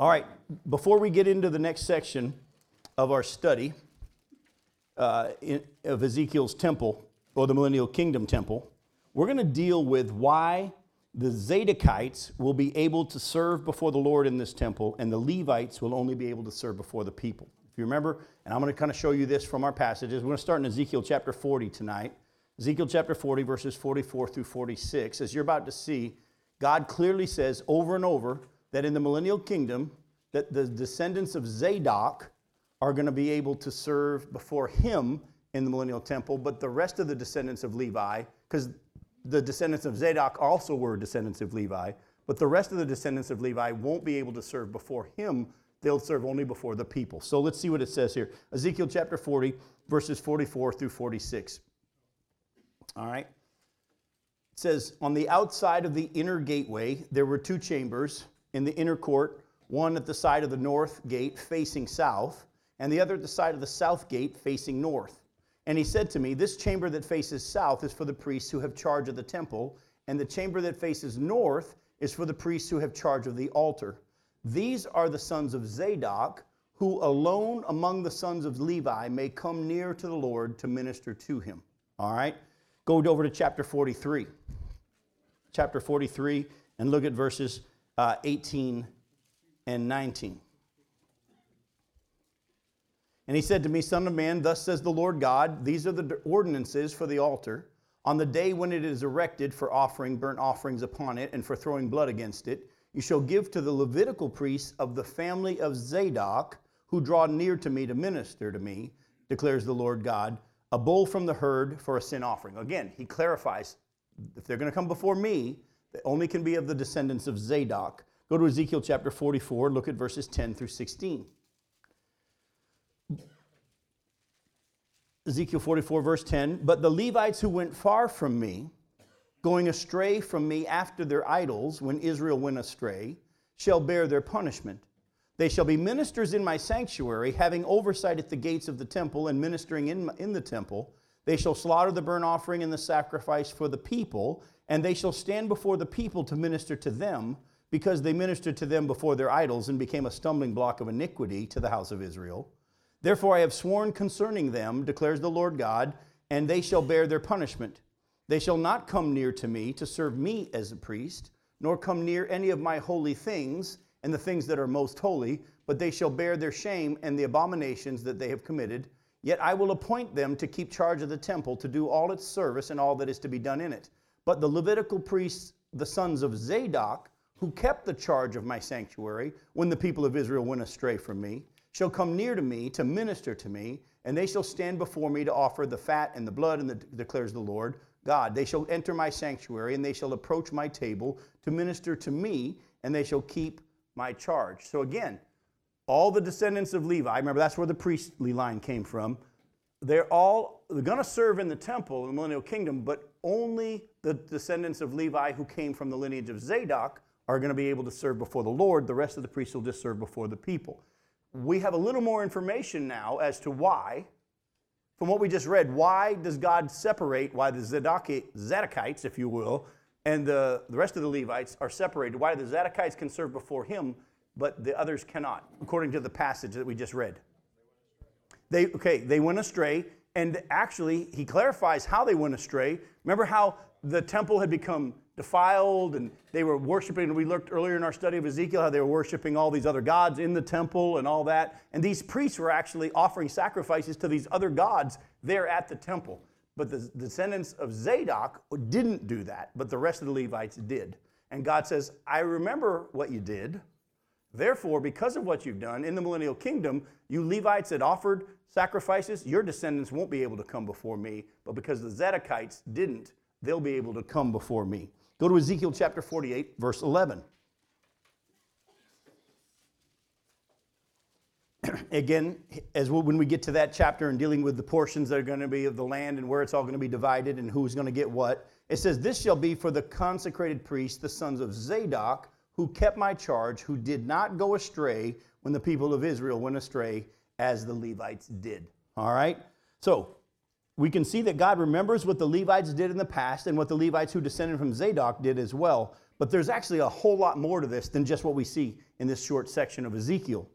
All right, before we get into the next section of our study of Ezekiel's temple, or the Millennial Kingdom temple, we're going to deal with why the Zadokites will be able to serve before the Lord in this temple, and the Levites will only be able to serve before the people. If you remember, and I'm going to kind of show you this from our passages. We're going to start in Ezekiel chapter 40 tonight. Ezekiel chapter 40, verses 44 through 46. As you're about to see, God clearly says over and over that in the Millennial Kingdom, that the descendants of Zadok are going to be able to serve before him in the Millennial Temple, but the rest of the descendants of Levi, because the descendants of Zadok also were descendants of Levi, but the rest of the descendants of Levi won't be able to serve before him. They'll serve only before the people. So let's see what it says here. Ezekiel chapter 40, verses 44 through 46. All right. It says, on the outside of the inner gateway, there were two chambers in the inner court, one at the side of the north gate facing south, and the other at the side of the south gate facing north. And he said to me, this chamber that faces south is for the priests who have charge of the temple, and the chamber that faces north is for the priests who have charge of the altar. These are the sons of Zadok, who alone among the sons of Levi may come near to the Lord to minister to him. All right, go over to chapter 43. Chapter 43, and look at verses 18 and 19. And he said to me, Son of man, thus says the Lord God, these are the ordinances for the altar on the day when it is erected for offering burnt offerings upon it and for throwing blood against it. You shall give to the Levitical priests of the family of Zadok, who draw near to me to minister to me, declares the Lord God, a bull from the herd for a sin offering. Again, he clarifies, if they're going to come before me, they only can be of the descendants of Zadok. Go to Ezekiel chapter 44, look at verses 10 through 16. Ezekiel 44, verse 10, but the Levites who went far from me, going astray from me after their idols, when Israel went astray, shall bear their punishment. They shall be ministers in my sanctuary, having oversight at the gates of the temple and ministering in the temple. They shall slaughter the burnt offering and the sacrifice for the people, and they shall stand before the people to minister to them, because they ministered to them before their idols and became a stumbling block of iniquity to the house of Israel. Therefore I have sworn concerning them, declares the Lord God, and they shall bear their punishment. They shall not come near to me to serve me as a priest, nor come near any of my holy things and the things that are most holy, but they shall bear their shame and the abominations that they have committed. Yet I will appoint them to keep charge of the temple, to do all its service and all that is to be done in it. But the Levitical priests, the sons of Zadok, who kept the charge of my sanctuary when the people of Israel went astray from me, shall come near to me to minister to me, and they shall stand before me to offer the fat and the blood, and declares the Lord God. They shall enter my sanctuary, and they shall approach my table to minister to me, and they shall keep my charge. So again, all the descendants of Levi, remember that's where the priestly line came from, they're going to serve in the temple in the Millennial Kingdom, but only the descendants of Levi who came from the lineage of Zadok are going to be able to serve before the Lord. The rest of the priests will just serve before the people. We have a little more information now as to why, from what we just read, why does God separate, why the Zadokites, if you will, and the rest of the Levites are separated, why the Zadokites can serve before him, but the others cannot, according to the passage that we just read. They went astray, and actually, he clarifies how they went astray. Remember how the temple had become defiled, and they were worshiping, we looked earlier in our study of Ezekiel, how they were worshiping all these other gods in the temple and all that. And these priests were actually offering sacrifices to these other gods there at the temple. But the descendants of Zadok didn't do that, but the rest of the Levites did. And God says, I remember what you did. Therefore, because of what you've done in the Millennial Kingdom, you Levites that offered sacrifices, your descendants won't be able to come before me. But because the Zadokites didn't, they'll be able to come before me. Go to Ezekiel chapter 48, verse 11. Again, when we get to that chapter and dealing with the portions that are going to be of the land and where it's all going to be divided and who's going to get what, it says, this shall be for the consecrated priests, the sons of Zadok, who kept my charge, who did not go astray when the people of Israel went astray as the Levites did. All right? So, we can see that God remembers what the Levites did in the past and what the Levites who descended from Zadok did as well. But there's actually a whole lot more to this than just what we see in this short section of Ezekiel.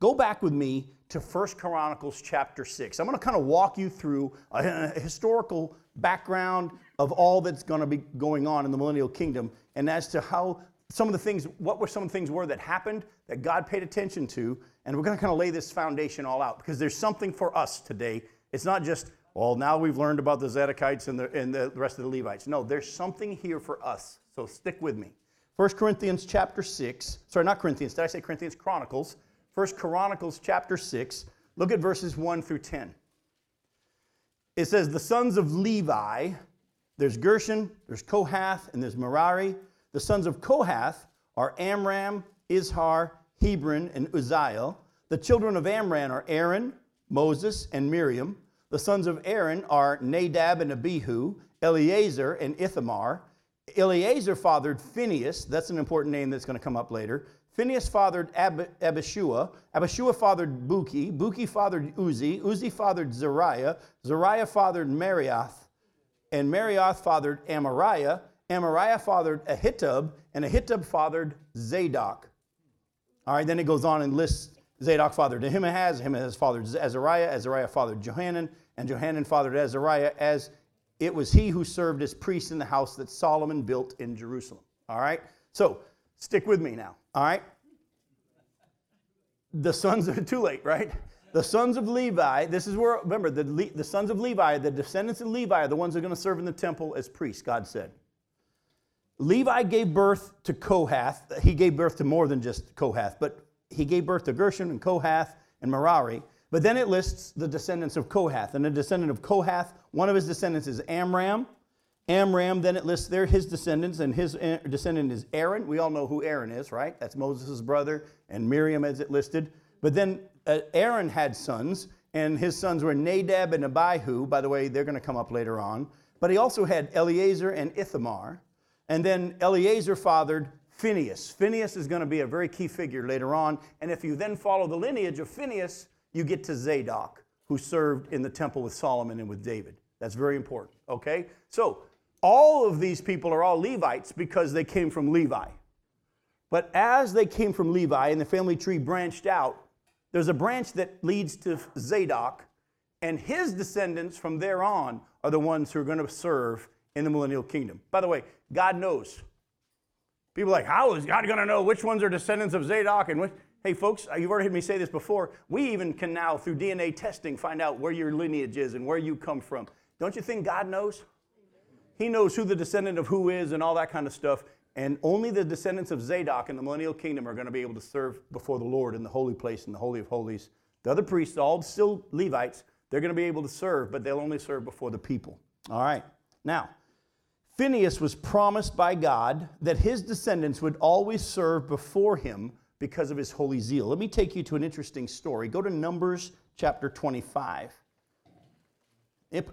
Go back with me to 1 Chronicles chapter 6. I'm going to kind of walk you through a historical background of all that's going to be going on in the Millennial Kingdom, and as to how some of the things, what were some of the things were that happened that God paid attention to, and we're going to kind of lay this foundation all out, because there's something for us today. It's not just, well, now we've learned about the Zadokites and the rest of the Levites. No, there's something here for us, so stick with me. 1 Corinthians chapter 6, sorry, not Corinthians, did I say Corinthians? Chronicles. 1 Chronicles chapter 6, look at verses 1 through 10. It says, the sons of Levi, there's Gershon, there's Kohath, and there's Merari. The sons of Kohath are Amram, Izhar, Hebron, and Uzziel. The children of Amram are Aaron, Moses, and Miriam. The sons of Aaron are Nadab and Abihu, Eliezer and Ithamar. Eliezer fathered Phinehas, that's an important name that's going to come up later. Phinehas fathered Abishua, Abishua fathered Buki, Buki fathered Uzi, Uzi fathered Zariah, Zariah fathered Marioth, and Marioth fathered Amariah, Amariah fathered Ahitub, and Ahitub fathered Zadok. All right, then it goes on and lists Zadok fathered Ahimaaz, Ahimaaz fathered Azariah, Azariah fathered Johanan, and Johanan fathered Azariah, as it was he who served as priest in the house that Solomon built in Jerusalem. All right, so stick with me now. All right, the sons are too late, right? The sons of Levi, this is where, remember, the sons of Levi, the descendants of Levi are the ones who are going to serve in the temple as priests, God said. Levi gave birth to Kohath. He gave birth to more than just Kohath, but he gave birth to Gershon and Kohath and Merari. But then it lists the descendants of Kohath. And the descendant of Kohath, one of his descendants is Amram. Amram, then it lists there his descendants, and his descendant is Aaron. We all know who Aaron is, right? That's Moses' brother, and Miriam as it listed. But then Aaron had sons, and his sons were Nadab and Abihu. By the way, they're going to come up later on. But he also had Eliezer and Ithamar. And then Eliezer fathered Phinehas. Phinehas is going to be a very key figure later on. And if you then follow the lineage of Phinehas, you get to Zadok, who served in the temple with Solomon and with David. That's very important, okay? So all of these people are all Levites because they came from Levi. But as they came from Levi and the family tree branched out, there's a branch that leads to Zadok, and his descendants from there on are the ones who are going to serve in the Millennial Kingdom. By the way, God knows. People are like, how is God going to know which ones are descendants of Zadok and which? Hey, folks, you've already heard me say this before. We even can now, through DNA testing, find out where your lineage is and where you come from. Don't you think God knows? He knows who the descendant of who is and all that kind of stuff. And only the descendants of Zadok in the Millennial Kingdom are going to be able to serve before the Lord in the holy place, in the Holy of Holies. The other priests, all still Levites, they're going to be able to serve, but they'll only serve before the people. All right. Now, Phinehas was promised by God that his descendants would always serve before him because of his holy zeal. Let me take you to an interesting story. Go to Numbers chapter 25.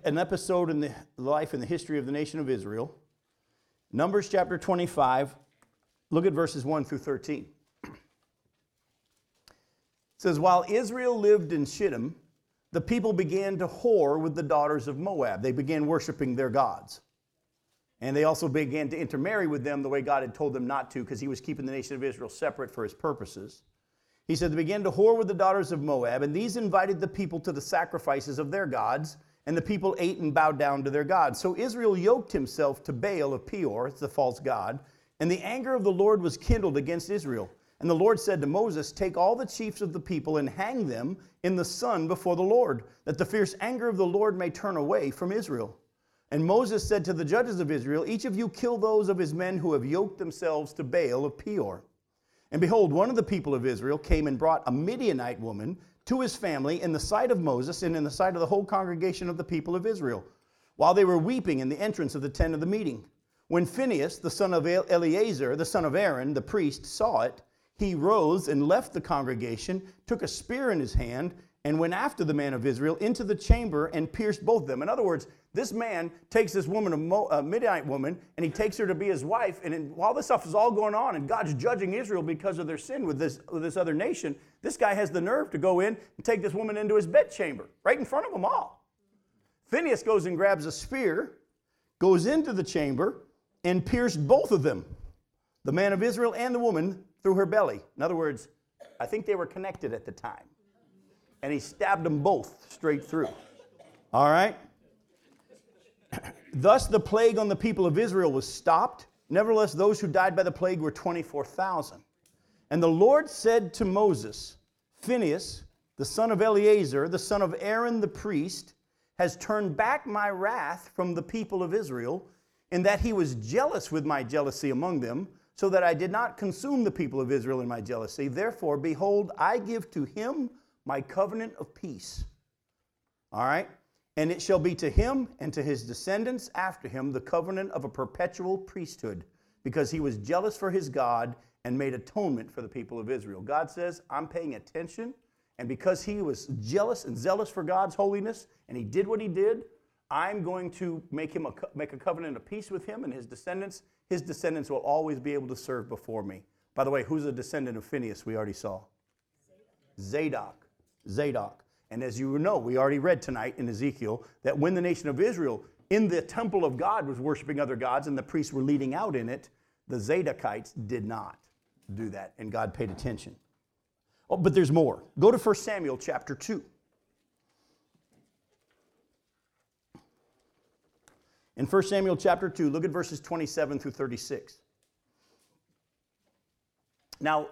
An episode in the life and the history of the nation of Israel. Numbers chapter 25, look at verses 1 through 13. It says, while Israel lived in Shittim, the people began to whore with the daughters of Moab. They began worshiping their gods. And they also began to intermarry with them the way God had told them not to, because he was keeping the nation of Israel separate for his purposes. He said, they began to whore with the daughters of Moab, and these invited the people to the sacrifices of their gods, and the people ate and bowed down to their gods. So Israel yoked himself to Baal of Peor, it's the false god, and the anger of the Lord was kindled against Israel. And the Lord said to Moses, take all the chiefs of the people and hang them in the sun before the Lord, that the fierce anger of the Lord may turn away from Israel. And Moses said to the judges of Israel, each of you kill those of his men who have yoked themselves to Baal of Peor. And behold, one of the people of Israel came and brought a Midianite woman to his family in the sight of Moses and in the sight of the whole congregation of the people of Israel, while they were weeping in the entrance of the tent of the meeting. When Phinehas, the son of Eliezer, the son of Aaron, the priest, saw it, he rose and left the congregation, took a spear in his hand, and went after the man of Israel into the chamber and pierced both them. In other words, this man takes this woman, a Midianite woman, and he takes her to be his wife. And while this stuff is all going on and God's judging Israel because of their sin with this other nation, this guy has the nerve to go in and take this woman into his bedchamber, right in front of them all. Phinehas goes and grabs a spear, goes into the chamber, and pierced both of them. the man of Israel and the woman through her belly. In other words, I think they were connected at the time. And he stabbed them both straight through. All right? Thus the plague on the people of Israel was stopped. Nevertheless, those who died by the plague were 24,000. And the Lord said to Moses, Phinehas, the son of Eliezer, the son of Aaron the priest, has turned back my wrath from the people of Israel, in that he was jealous with my jealousy among them, so that I did not consume the people of Israel in my jealousy. Therefore, behold, I give to him my covenant of peace. All right? And it shall be to him and to his descendants after him the covenant of a perpetual priesthood, because he was jealous for his God and made atonement for the people of Israel. God says, I'm paying attention. And because he was jealous and zealous for God's holiness, and he did what he did, I'm going to make a covenant of peace with him and his descendants. His descendants will always be able to serve before me. By the way, who's a descendant of Phinehas? We already saw. Zadok. And as you know, we already read tonight in Ezekiel that when the nation of Israel in the temple of God was worshiping other gods and the priests were leading out in it, the Zadokites did not do that, and God paid attention. Oh, but there's more. Go to 1 Samuel chapter 2. In 1 Samuel chapter 2, look at verses 27 through 36. Now,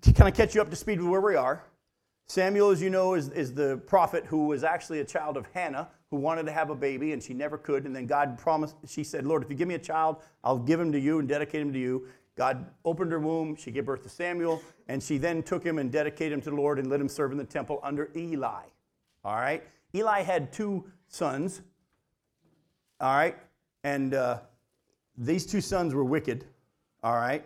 to kind of catch you up to speed with where we are, Samuel, as you know, is the prophet who was actually a child of Hannah, who wanted to have a baby, and she never could. And then God promised, she said, Lord, if you give me a child, I'll give him to you and dedicate him to you. God opened her womb, she gave birth to Samuel, and she then took him and dedicated him to the Lord and let him serve in the temple under Eli. All right? Eli had two sons. All right? And these two sons were wicked. All right?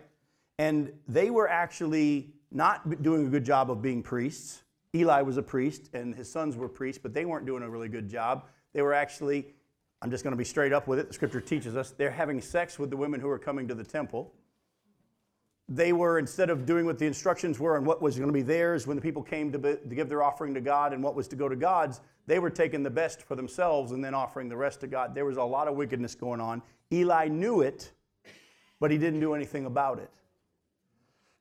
And they were actually not doing a good job of being priests. Eli was a priest, and his sons were priests, but they weren't doing a really good job. They were actually, I'm just going to be straight up with it, the scripture teaches us, they're having sex with the women who were coming to the temple. They were, instead of doing what the instructions were and what was going to be theirs when the people came to give their offering to God and what was to go to God's, they were taking the best for themselves and then offering the rest to God. There was a lot of wickedness going on. Eli knew it, but he didn't do anything about it.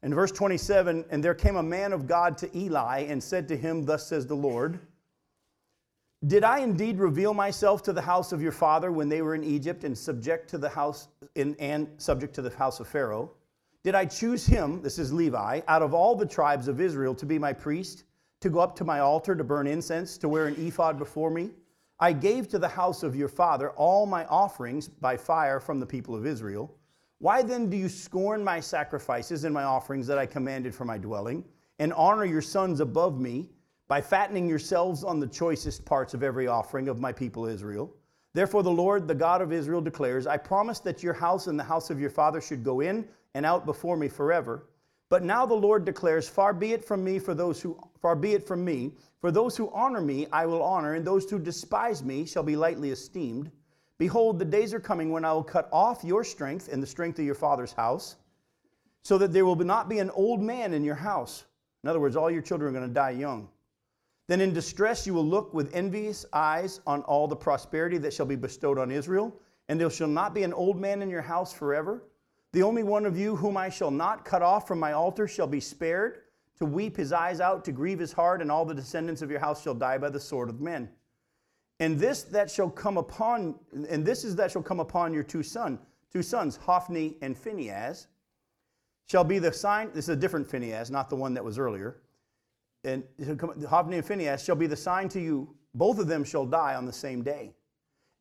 In verse 27, and there came a man of God to Eli and said to him, Thus says the Lord, did I indeed reveal myself to the house of your father when they were in Egypt and subject to the house of Pharaoh? Did I choose him, this is Levi, out of all the tribes of Israel to be my priest, to go up to my altar to burn incense, to wear an ephod before me? I gave to the house of your father all my offerings by fire from the people of Israel. Why then do you scorn my sacrifices and my offerings that I commanded for my dwelling, and honor your sons above me by fattening yourselves on the choicest parts of every offering of my people Israel? Therefore the Lord, the God of Israel, declares, I promised that your house and the house of your father should go in and out before me forever. But now the Lord declares, Far be it from me, for those who honor me I will honor, and those who despise me shall be lightly esteemed. Behold, the days are coming when I will cut off your strength and the strength of your father's house, so that there will not be an old man in your house. In other words, all your children are going to die young. Then in distress you will look with envious eyes on all the prosperity that shall be bestowed on Israel, and there shall not be an old man in your house forever. The only one of you whom I shall not cut off from my altar shall be spared, to weep his eyes out, to grieve his heart, and all the descendants of your house shall die by the sword of men. And this that shall come upon your two sons, Hophni and Phinehas, shall be the sign. This is a different Phinehas, not the one that was earlier. And Hophni and Phinehas shall be the sign to you. Both of them shall die on the same day.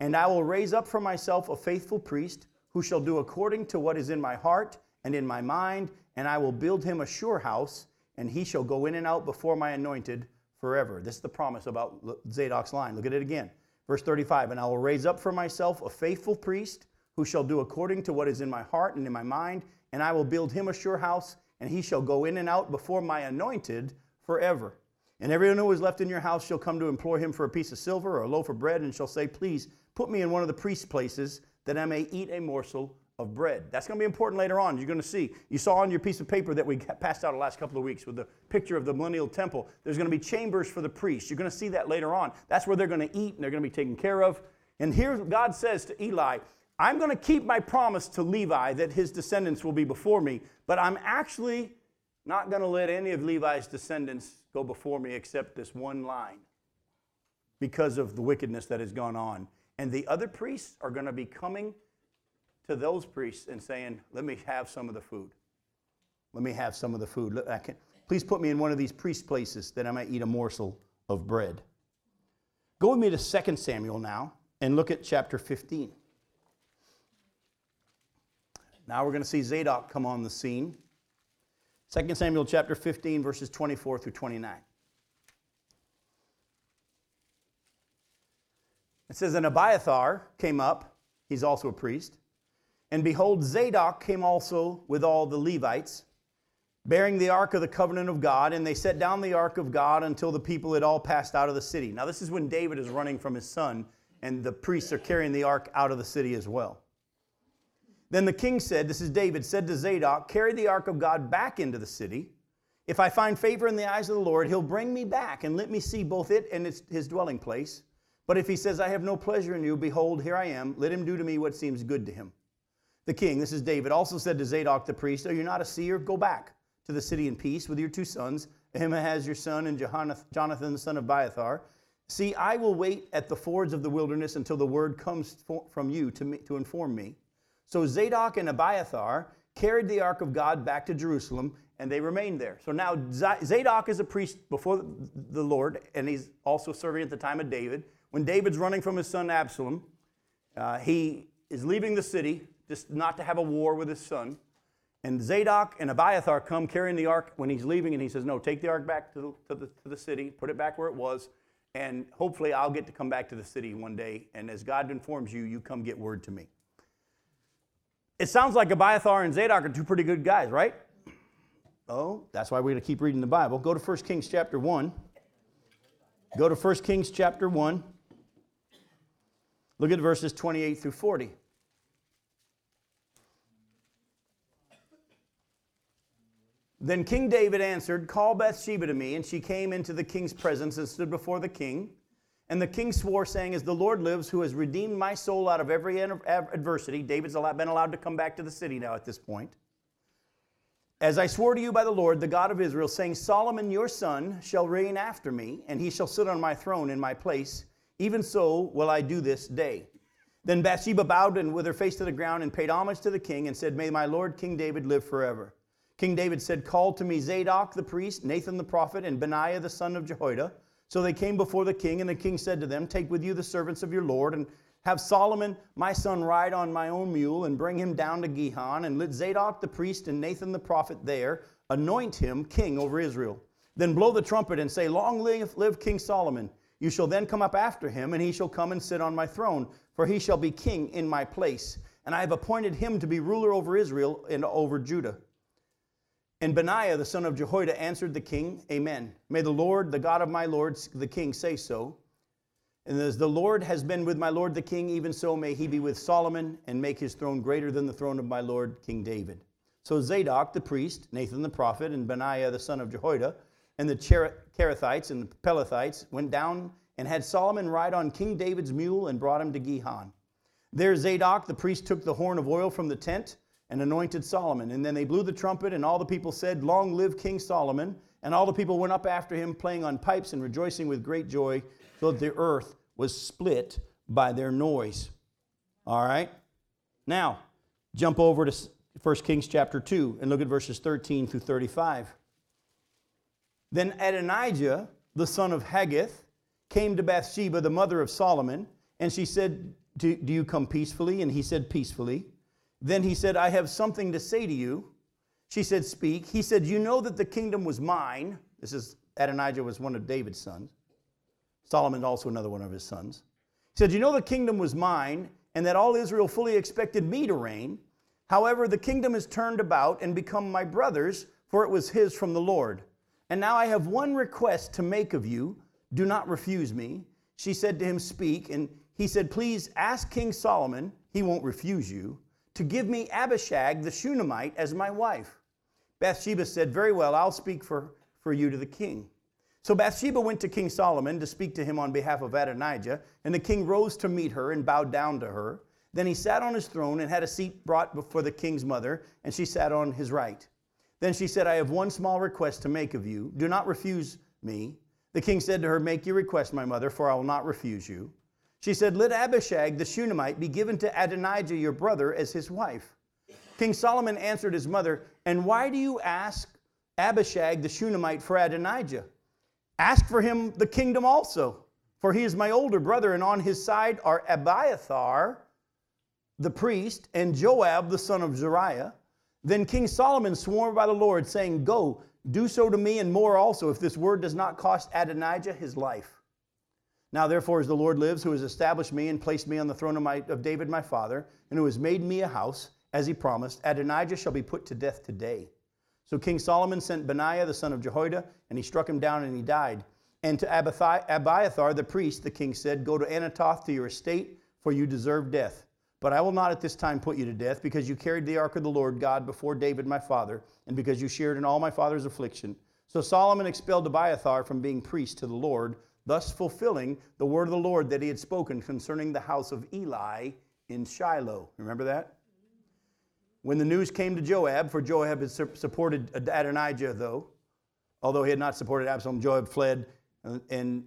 And I will raise up for myself a faithful priest who shall do according to what is in my heart and in my mind, and I will build him a sure house, and he shall go in and out before my anointed forever. This is the promise about Zadok's line. Look at it again. Verse 35, and I will raise up for myself a faithful priest who shall do according to what is in my heart and in my mind, and I will build him a sure house, and he shall go in and out before my anointed forever. And everyone who is left in your house shall come to implore him for a piece of silver or a loaf of bread, and shall say, please put me in one of the priest's places that I may eat a morsel of bread. That's going to be important later on. You're going to see. You saw on your piece of paper that we passed out the last couple of weeks with the picture of the millennial temple. There's going to be chambers for the priests. You're going to see that later on. That's where they're going to eat and they're going to be taken care of. And here God says to Eli, I'm going to keep my promise to Levi that his descendants will be before me, but I'm actually not going to let any of Levi's descendants go before me except this one line because of the wickedness that has gone on. And the other priests are going to be coming to those priests and saying, let me have some of the food. Let me have some of the food. Please put me in one of these priest places that I might eat a morsel of bread. Go with me to 2 Samuel now and look at chapter 15. Now we're going to see Zadok come on the scene. 2 Samuel chapter 15, verses 24 through 29. It says, and Abiathar came up, he's also a priest, and behold, Zadok came also with all the Levites, bearing the ark of the covenant of God, and they set down the ark of God until the people had all passed out of the city. Now this is when David is running from his son, and the priests are carrying the ark out of the city as well. Then the king said, this is David, said to Zadok, carry the ark of God back into the city. If I find favor in the eyes of the Lord, he'll bring me back and let me see both it and his dwelling place. But if he says, I have no pleasure in you, behold, here I am. Let him do to me what seems good to him. The king, this is David, also said to Zadok the priest, are you not a seer? Go back to the city in peace with your two sons, Ahimaaz your son and Jonathan the son of Abiathar. See, I will wait at the fords of the wilderness until the word comes from you to inform me. So Zadok and Abiathar carried the ark of God back to Jerusalem, and they remained there. So now Zadok is a priest before the Lord, and he's also serving at the time of David. When David's running from his son Absalom, he is leaving the city just not to have a war with his son. And Zadok and Abiathar come carrying the ark when he's leaving, and he says, no, take the ark back to the city, put it back where it was, and hopefully I'll get to come back to the city one day, and as God informs you, you come get word to me. It sounds like Abiathar and Zadok are two pretty good guys, right? Oh, that's why we're going to keep reading the Bible. Go to 1 Kings chapter 1. Go to 1 Kings chapter 1. Look at verses 28 through 40. Then King David answered, call Bathsheba to me. And she came into the king's presence and stood before the king. And the king swore, saying, as the Lord lives, who has redeemed my soul out of every adversity. David's been allowed to come back to the city now at this point. As I swore to you by the Lord, the God of Israel, saying, Solomon your son shall reign after me, and he shall sit on my throne in my place. Even so will I do this day. Then Bathsheba bowed and with her face to the ground and paid homage to the king and said, may my lord King David live forever. King David said, call to me Zadok the priest, Nathan the prophet, and Benaiah the son of Jehoiada. So they came before the king, and the king said to them, take with you the servants of your Lord, and have Solomon my son ride on my own mule, and bring him down to Gihon, and let Zadok the priest and Nathan the prophet there anoint him king over Israel. Then blow the trumpet and say, long live King Solomon. You shall then come up after him, and he shall come and sit on my throne, for he shall be king in my place. And I have appointed him to be ruler over Israel and over Judah. And Benaiah, the son of Jehoiada, answered the king, amen. May the Lord, the God of my Lord, the king, say so. And as the Lord has been with my Lord, the king, even so may he be with Solomon and make his throne greater than the throne of my Lord, King David. So Zadok, the priest, Nathan, the prophet, and Benaiah, the son of Jehoiada, and the Kerethites and the Pelethites went down and had Solomon ride on King David's mule and brought him to Gihon. There Zadok, the priest, took the horn of oil from the tent and anointed Solomon. And then they blew the trumpet, and all the people said, long live King Solomon. And all the people went up after him, playing on pipes and rejoicing with great joy, so that the earth was split by their noise. All right? Now, jump over to 1 Kings chapter 2 and look at verses 13 through 35. Then Adonijah, the son of Haggith, came to Bathsheba, the mother of Solomon, and she said, do you come peacefully? And he said, peacefully. Then he said, I have something to say to you. She said, speak. He said, you know that the kingdom was mine. This is, Adonijah was one of David's sons. Solomon also another one of his sons. He said, you know the kingdom was mine, and that all Israel fully expected me to reign. However, the kingdom is turned about and become my brother's, for it was his from the Lord. And now I have one request to make of you. Do not refuse me. She said to him, speak. And he said, please ask King Solomon, he won't refuse you, to give me Abishag the Shunammite as my wife. Bathsheba said, very well, I'll speak for you to the king. So Bathsheba went to King Solomon to speak to him on behalf of Adonijah, and the king rose to meet her and bowed down to her. Then he sat on his throne and had a seat brought before the king's mother, and she sat on his right. Then she said, I have one small request to make of you. Do not refuse me. The king said to her, make your request, my mother, for I will not refuse you. She said, let Abishag the Shunammite be given to Adonijah your brother as his wife. King Solomon answered his mother, and why do you ask Abishag the Shunammite for Adonijah? Ask for him the kingdom also, for he is my older brother, and on his side are Abiathar the priest and Joab the son of Azariah. Then King Solomon swore by the Lord, saying, go, do so to me and more also, if this word does not cost Adonijah his life. Now therefore, as the Lord lives, who has established me and placed me on the throne of David my father, and who has made me a house, as he promised, Adonijah shall be put to death today. So King Solomon sent Benaiah the son of Jehoiada, and he struck him down, and he died. And to Abiathar the priest, the king said, go to Anatoth to your estate, for you deserve death. But I will not at this time put you to death, because you carried the ark of the Lord God before David my father, and because you shared in all my father's affliction. So Solomon expelled Abiathar from being priest to the Lord, thus fulfilling the word of the Lord that he had spoken concerning the house of Eli in Shiloh. Remember that? When the news came to Joab, for Joab had supported Adonijah, although he had not supported Absalom, Joab fled and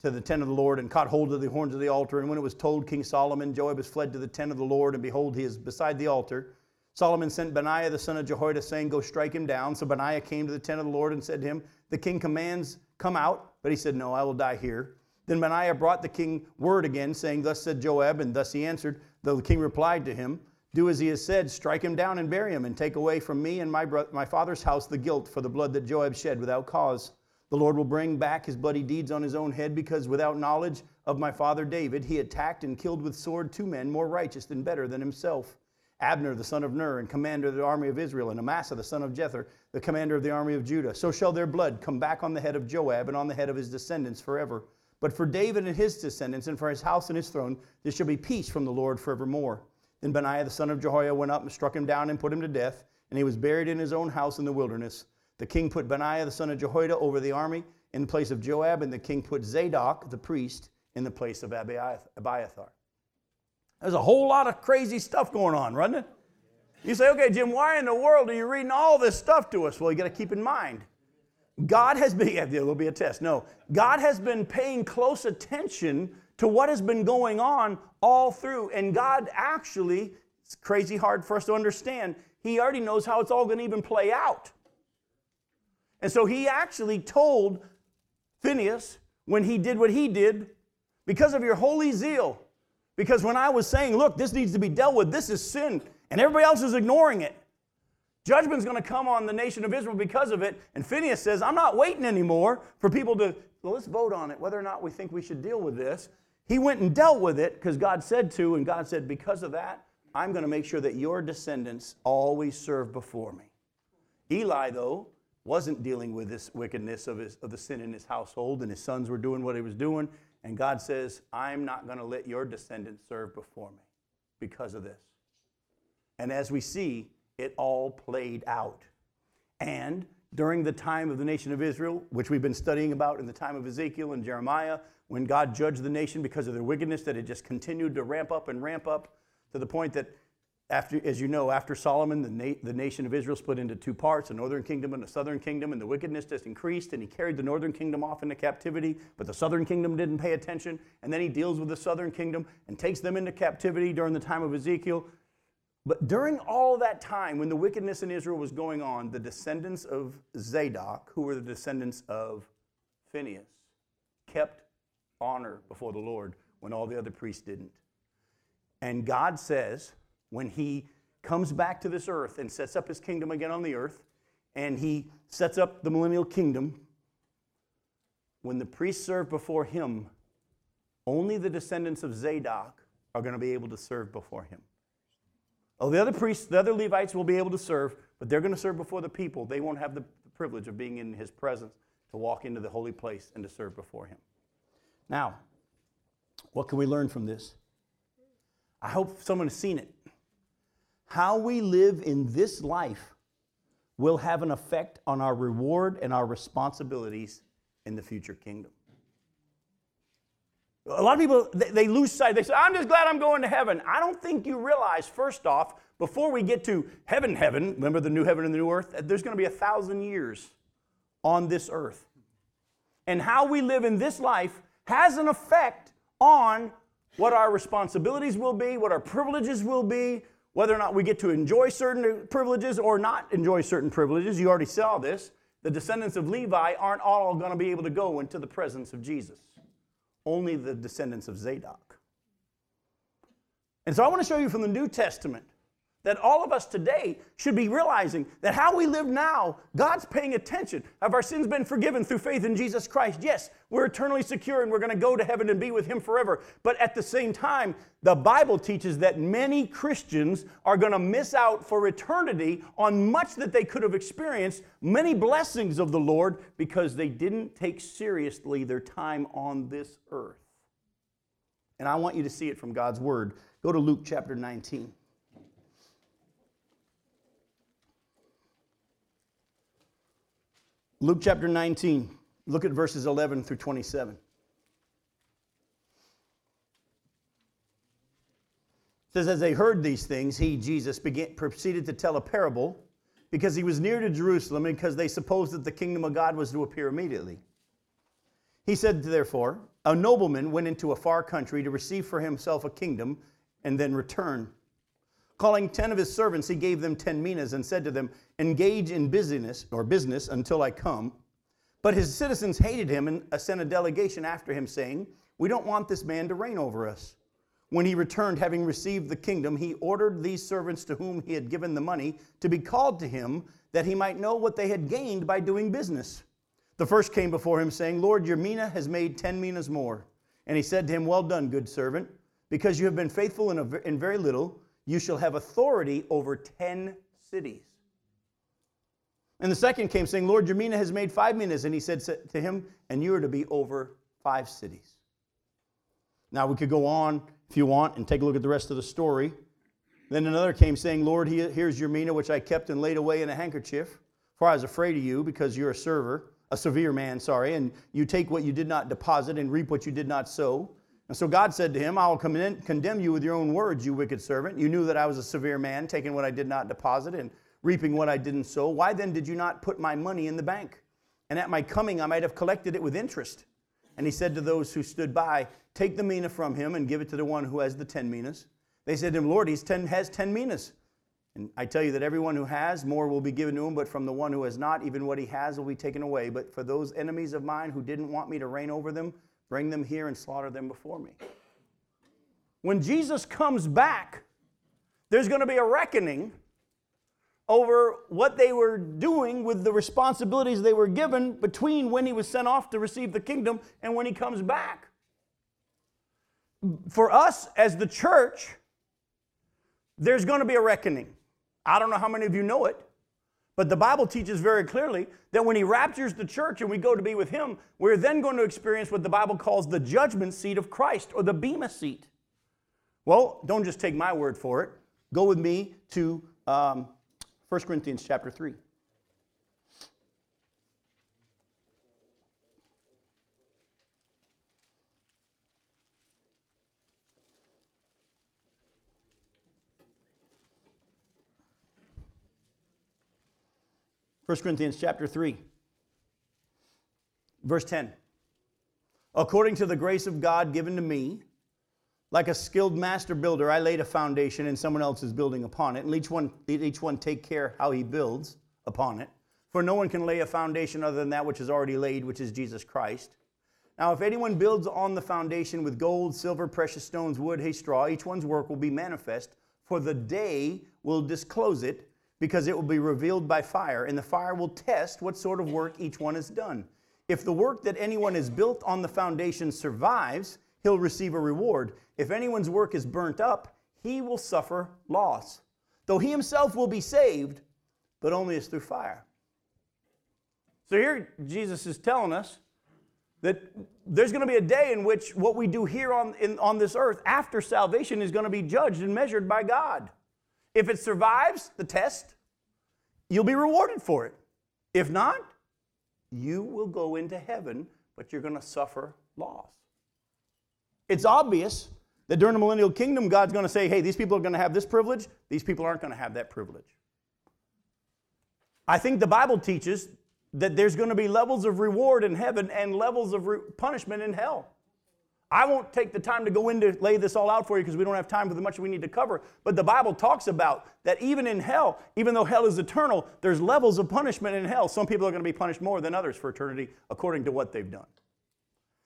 to the tent of the Lord and caught hold of the horns of the altar. And when it was told King Solomon, Joab has fled to the tent of the Lord, and behold, he is beside the altar, Solomon sent Benaiah the son of Jehoiada, saying, go strike him down. So Benaiah came to the tent of the Lord and said to him, the king commands, come out. But he said, no, I will die here. Then Benaiah brought the king word again, saying, thus said Joab, and thus he answered, though the king replied to him, do as he has said, strike him down and bury him, and take away from me and my father's house the guilt for the blood that Joab shed without cause. The Lord will bring back his bloody deeds on his own head, because without knowledge of my father David, he attacked and killed with sword 2 men more righteous and better than himself, Abner the son of Ner, and commander of the army of Israel, and Amasa the son of Jether, the commander of the army of Judah. So shall their blood come back on the head of Joab and on the head of his descendants forever. But for David and his descendants, and for his house and his throne, there shall be peace from the Lord forevermore. Then Benaiah the son of Jehoiada went up and struck him down and put him to death, and he was buried in his own house in the wilderness. The king put Benaiah the son of Jehoiada over the army in place of Joab, and the king put Zadok the priest in the place of Abiathar. There's a whole lot of crazy stuff going on, wasn't it? You say, okay, Jim, why in the world are you reading all this stuff to us? Well, you got to keep in mind, God has been paying close attention to what has been going on all through. And God actually, it's crazy hard for us to understand, he already knows how it's all going to even play out. And so he actually told Phinehas, when he did what he did, because of your holy zeal, because when I was saying, look, this needs to be dealt with, this is sin, and everybody else is ignoring it, judgment's going to come on the nation of Israel because of it. And Phinehas says, I'm not waiting anymore for people to, well, let's vote on it, whether or not we think we should deal with this. He went and dealt with it because God said to, and God said, because of that, I'm going to make sure that your descendants always serve before me. Eli, though, wasn't dealing with this wickedness of the sin in his household, and his sons were doing what he was doing. And God says, I'm not going to let your descendants serve before me because of this. And as we see, it all played out. And during the time of the nation of Israel, which we've been studying about in the time of Ezekiel and Jeremiah, when God judged the nation because of their wickedness that had just continued to ramp up to the point that, after Solomon, the nation of Israel split into 2 parts, a northern kingdom and a southern kingdom, and the wickedness just increased, and he carried the northern kingdom off into captivity, but the southern kingdom didn't pay attention, and then he deals with the southern kingdom and takes them into captivity during the time of Ezekiel. But during all that time, when the wickedness in Israel was going on, the descendants of Zadok, who were the descendants of Phinehas, kept honor before the Lord when all the other priests didn't. And God says, when he comes back to this earth and sets up his kingdom again on the earth, and he sets up the millennial kingdom, when the priests serve before him, only the descendants of Zadok are going to be able to serve before him. Oh, the other priests, the other Levites will be able to serve, but they're going to serve before the people. They won't have the privilege of being in his presence to walk into the holy place and to serve before him. Now, what can we learn from this? I hope someone has seen it. How we live in this life will have an effect on our reward and our responsibilities in the future kingdom. A lot of people, they lose sight. They say, I'm just glad I'm going to heaven. I don't think you realize, first off, before we get to heaven, remember the new heaven and the new earth, there's going to be 1,000 years on this earth. And how we live in this life has an effect on what our responsibilities will be, what our privileges will be, whether or not we get to enjoy certain privileges or not enjoy certain privileges. You already saw this. The descendants of Levi aren't all going to be able to go into the presence of Jesus. Only the descendants of Zadok. And so I want to show you from the New Testament that all of us today should be realizing that how we live now, God's paying attention. Have our sins been forgiven through faith in Jesus Christ? Yes, we're eternally secure and we're going to go to heaven and be with Him forever. But at the same time, the Bible teaches that many Christians are going to miss out for eternity on much that they could have experienced, many blessings of the Lord, because they didn't take seriously their time on this earth. And I want you to see it from God's Word. Go to Luke chapter 19. Luke chapter 19, look at verses 11 through 27. It says, as they heard these things, he, Jesus, proceeded to tell a parable because he was near to Jerusalem and because they supposed that the kingdom of God was to appear immediately. He said, therefore, a nobleman went into a far country to receive for himself a kingdom and then return. Calling 10 of his servants, he gave them 10 minas and said to them, engage in business until I come. But his citizens hated him and sent a delegation after him, saying, we don't want this man to reign over us. When he returned, having received the kingdom, he ordered these servants to whom he had given the money to be called to him, that he might know what they had gained by doing business. The first came before him, saying, Lord, your mina has made 10 minas more. And he said to him, well done, good servant, because you have been faithful in very little, you shall have authority over 10 cities. And the second came, saying, Lord, your mina has made 5 minas. And he said to him, and you are to be over 5 cities. Now we could go on, if you want, and take a look at the rest of the story. Then another came, saying, Lord, here's your mina, which I kept and laid away in a handkerchief, for I was afraid of you, because you're a severe man, and you take what you did not deposit and reap what you did not sow. And so God said to him, I will condemn you with your own words, you wicked servant. You knew that I was a severe man, taking what I did not deposit and reaping what I didn't sow. Why then did you not put my money in the bank? And at my coming, I might have collected it with interest. And he said to those who stood by, take the mina from him and give it to the one who has the 10 minas. They said to him, Lord, has 10 minas. And I tell you that everyone who has, more will be given to him, but from the one who has not, even what he has will be taken away. But for those enemies of mine who didn't want me to reign over them, bring them here and slaughter them before me. When Jesus comes back, there's going to be a reckoning over what they were doing with the responsibilities they were given between when he was sent off to receive the kingdom and when he comes back. For us as the church, there's going to be a reckoning. I don't know how many of you know it, but the Bible teaches very clearly that when he raptures the church and we go to be with him, we're then going to experience what the Bible calls the judgment seat of Christ, or the Bema seat. Well, don't just take my word for it. Go with me to 1 Corinthians chapter 3. Verse 10. According to the grace of God given to me, like a skilled master builder, I laid a foundation and someone else is building upon it. And each one take care how he builds upon it. For no one can lay a foundation other than that which is already laid, which is Jesus Christ. Now if anyone builds on the foundation with gold, silver, precious stones, wood, hay, straw, each one's work will be manifest, for the day will disclose it, because it will be revealed by fire, and the fire will test what sort of work each one has done. If the work that anyone has built on the foundation survives, he'll receive a reward. If anyone's work is burnt up, he will suffer loss, though he himself will be saved, but only as through fire. So here Jesus is telling us that there's going to be a day in which what we do here on this earth after salvation is going to be judged and measured by God. If it survives the test, you'll be rewarded for it. If not, you will go into heaven, but you're going to suffer loss. It's obvious that during the millennial kingdom, God's going to say, hey, these people are going to have this privilege. These people aren't going to have that privilege. I think the Bible teaches that there's going to be levels of reward in heaven and levels of punishment in hell. I won't take the time to go in to lay this all out for you because we don't have time for the much we need to cover. But the Bible talks about that even in hell, even though hell is eternal, there's levels of punishment in hell. Some people are going to be punished more than others for eternity according to what they've done.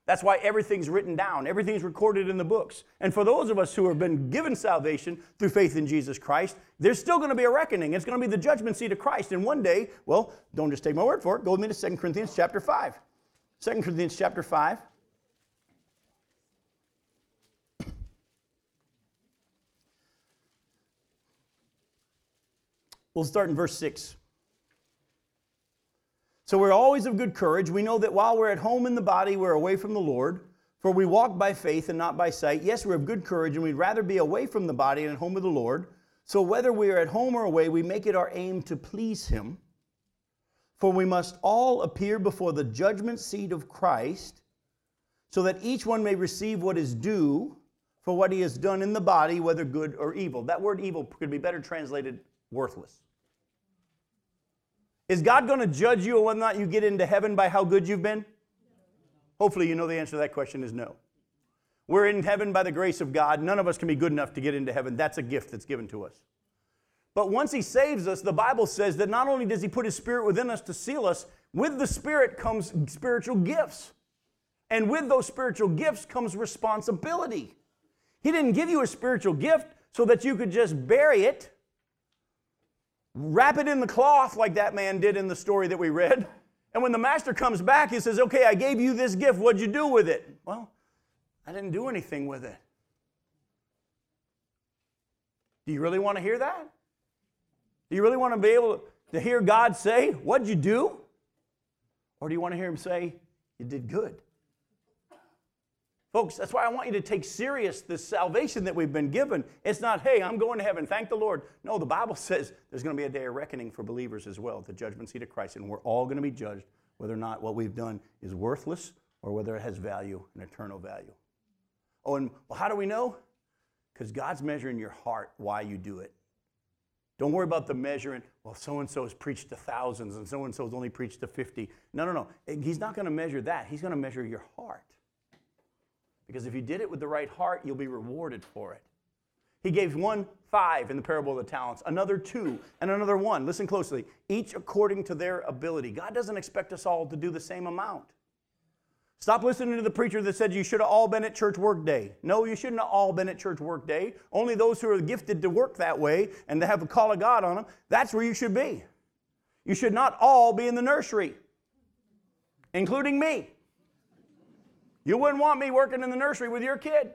That's why everything's written down. Everything's recorded in the books. And for those of us who have been given salvation through faith in Jesus Christ, there's still going to be a reckoning. It's going to be the judgment seat of Christ. And one day, well, don't just take my word for it. Go with me to 2 Corinthians chapter 5. 2 Corinthians chapter 5. We'll start in verse 6. So we're always of good courage. We know that while we're at home in the body, we're away from the Lord. For we walk by faith and not by sight. Yes, we're of good courage, and we'd rather be away from the body and at home with the Lord. So whether we are at home or away, we make it our aim to please Him. For we must all appear before the judgment seat of Christ, so that each one may receive what is due for what he has done in the body, whether good or evil. That word evil could be better translated worthless. Is God going to judge you on whether or not you get into heaven by how good you've been? Hopefully you know the answer to that question is no. We're in heaven by the grace of God. None of us can be good enough to get into heaven. That's a gift that's given to us. But once He saves us, the Bible says that not only does He put His Spirit within us to seal us, with the Spirit comes spiritual gifts. And with those spiritual gifts comes responsibility. He didn't give you a spiritual gift so that you could just bury it, wrap it in the cloth like that man did in the story that we read. And when the master comes back, he says, okay, I gave you this gift. What'd you do with it? Well, I didn't do anything with it. Do you really want to hear that? Do you really want to be able to hear God say, what'd you do? Or do you want to hear Him say, you did good? Folks, that's why I want you to take serious this salvation that we've been given. It's not, hey, I'm going to heaven, thank the Lord. No, the Bible says there's going to be a day of reckoning for believers as well, the judgment seat of Christ, and we're all going to be judged whether or not what we've done is worthless or whether it has value, an eternal value. Oh, and well, how do we know? Because God's measuring your heart why you do it. Don't worry about the measuring, well, so-and-so has preached to thousands and so-and-so's only preached to 50. No. He's not going to measure that. He's going to measure your heart. Because if you did it with the right heart, you'll be rewarded for it. He gave one 5 in the parable of the talents, another 2, and another 1. Listen closely. Each according to their ability. God doesn't expect us all to do the same amount. Stop listening to the preacher that said you should have all been at church work day. No, you shouldn't have all been at church work day. Only those who are gifted to work that way and to have a call of God on them, that's where you should be. You should not all be in the nursery, including me. You wouldn't want me working in the nursery with your kid.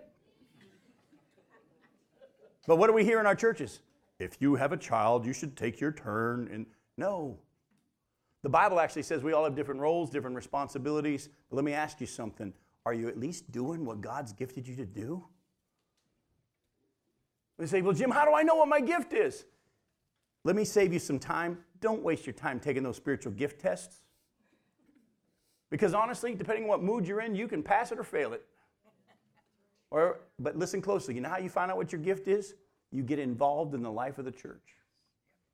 But what do we hear in our churches? If you have a child, you should take your turn. And no. The Bible actually says we all have different roles, different responsibilities. But let me ask you something. Are you at least doing what God's gifted you to do? We say, well, Jim, how do I know what my gift is? Let me save you some time. Don't waste your time taking those spiritual gift tests. Because honestly, depending on what mood you're in, you can pass it or fail it. But listen closely. You know how you find out what your gift is? You get involved in the life of the church.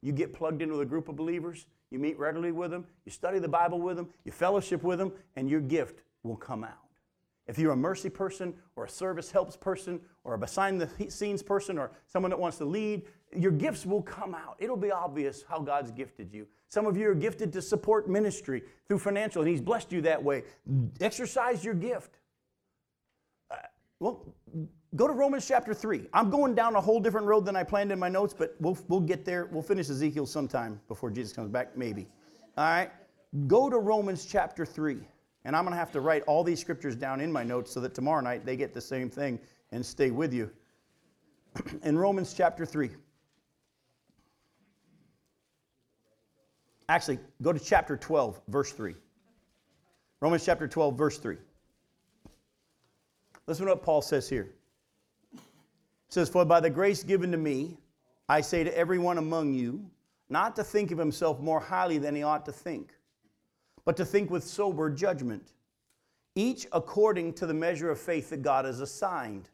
You get plugged into a group of believers. You meet regularly with them. You study the Bible with them. You fellowship with them. And your gift will come out. If you're a mercy person or a service helps person or a behind-the-scenes person or someone that wants to lead, your gifts will come out. It'll be obvious how God's gifted you. Some of you are gifted to support ministry through financial, and He's blessed you that way. Exercise your gift. Well, go to Romans chapter 3. I'm going down a whole different road than I planned in my notes, but we'll get there. We'll finish Ezekiel sometime before Jesus comes back, maybe. All right? Go to Romans chapter 3. And I'm going to have to write all these scriptures down in my notes so that tomorrow night they get the same thing and stay with you. In Romans chapter 3. Actually, go to chapter 12, verse 3. Romans chapter 12, verse 3. Listen to what Paul says here. It says, for by the grace given to me, I say to everyone among you, not to think of himself more highly than he ought to think, but to think with sober judgment, each according to the measure of faith that God has assigned.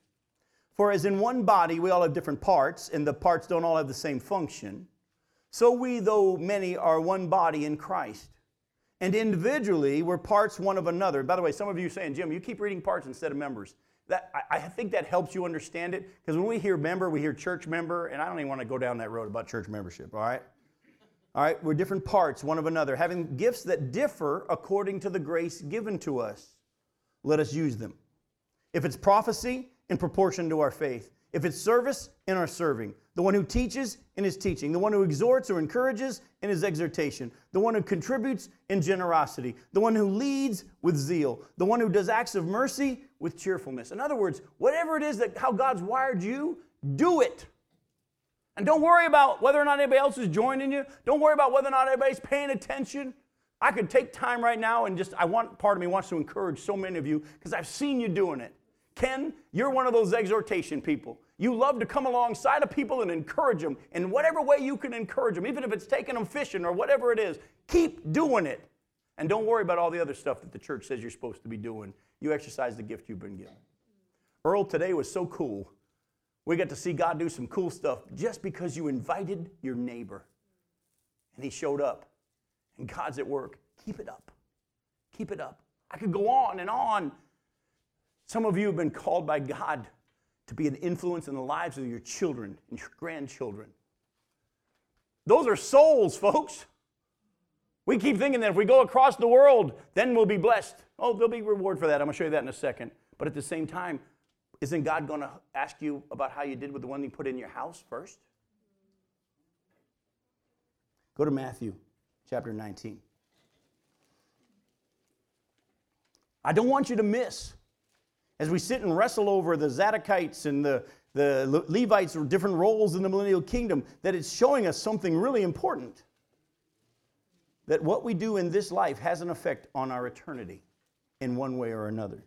For as in one body we all have different parts, and the parts don't all have the same function, so we, though many, are one body in Christ. And individually, we're parts one of another. By the way, some of you are saying, Jim, you keep reading parts instead of members. I think that helps you understand it, because when we hear member, we hear church member, and I don't even want to go down that road about church membership, all right? All right, we're different parts one of another, having gifts that differ according to the grace given to us. Let us use them. If it's prophecy, in proportion to our faith. If it's service, in our serving. The one who teaches, in his teaching. The one who exhorts or encourages, in his exhortation. The one who contributes, in generosity. The one who leads, with zeal. The one who does acts of mercy, with cheerfulness. In other words, whatever it is that how God's wired you, do it. And don't worry about whether or not anybody else is joining you. Don't worry about whether or not anybody's paying attention. I could take time right now and part of me wants to encourage so many of you because I've seen you doing it. Ken, you're one of those exhortation people. You love to come alongside of people and encourage them in whatever way you can encourage them, even if it's taking them fishing or whatever it is. Keep doing it. And don't worry about all the other stuff that the church says you're supposed to be doing. You exercise the gift you've been given. Earl, today was so cool. We got to see God do some cool stuff just because you invited your neighbor. And he showed up. And God's at work. Keep it up. Keep it up. I could go on and on. Some of you have been called by God to be an influence in the lives of your children and your grandchildren. Those are souls, folks. We keep thinking that if we go across the world, then we'll be blessed. Oh, there'll be reward for that. I'm going to show you that in a second. But at the same time, isn't God going to ask you about how you did with the one you put in your house first? Go to Matthew chapter 19. I don't want you to miss, as we sit and wrestle over the Zadokites and the Levites or different roles in the Millennial Kingdom, that it's showing us something really important. That what we do in this life has an effect on our eternity in one way or another.